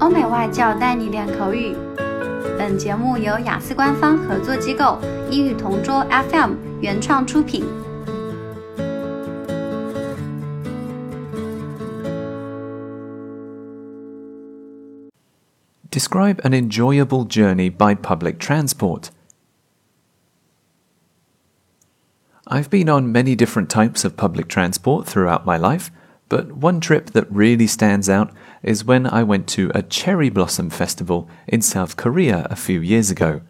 欧美外教带你练口语。本节目由雅思官方合作机构英语同桌 FM 原创出品。Describe an enjoyable journey by public transport. I've been on many different types of public transport throughout my life, but one trip that really stands out is when I went to a cherry blossom festival in South Korea a few years ago.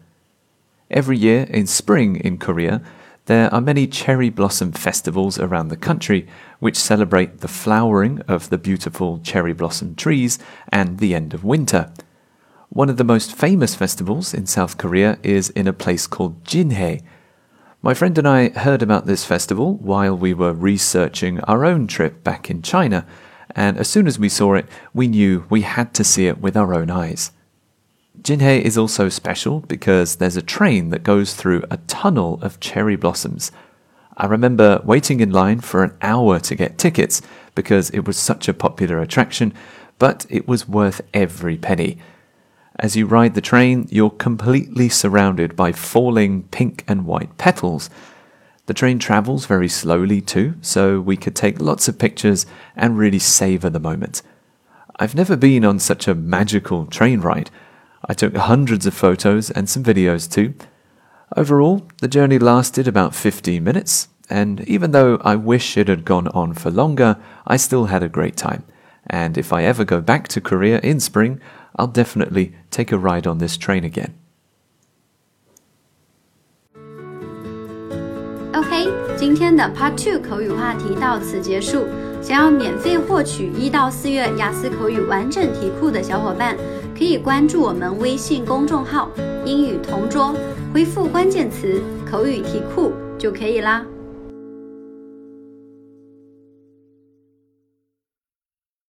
Every year in spring in Korea, there are many cherry blossom festivals around the country which celebrate the flowering of the beautiful cherry blossom trees and the end of winter. One of the most famous festivals in South Korea is in a place called Jinhae. My friend and I heard about this festival while we were researching our own trip back in China, and as soon as we saw it, we knew we had to see it with our own eyes. Jinhae is also special because there's a train that goes through a tunnel of cherry blossoms. I remember waiting in line for an hour to get tickets because it was such a popular attraction, but it was worth every penny.As you ride the train, you're completely surrounded by falling pink and white petals. The train travels very slowly too, so we could take lots of pictures and really savor the moment. I've never been on such a magical train ride. I took hundreds of photos and some videos too. Overall, the journey lasted about 15 minutes, and even though I wish it had gone on for longer, I still had a great time. And if I ever go back to Korea in spring,I'll definitely take a ride on this train again. OK, 今天的 Part 2 口语话题到此结束。想要免费获取1到4月雅思口语完整题库的小伙伴，可以关注我们微信公众号英语同桌，回复关键词口语题库就可以啦。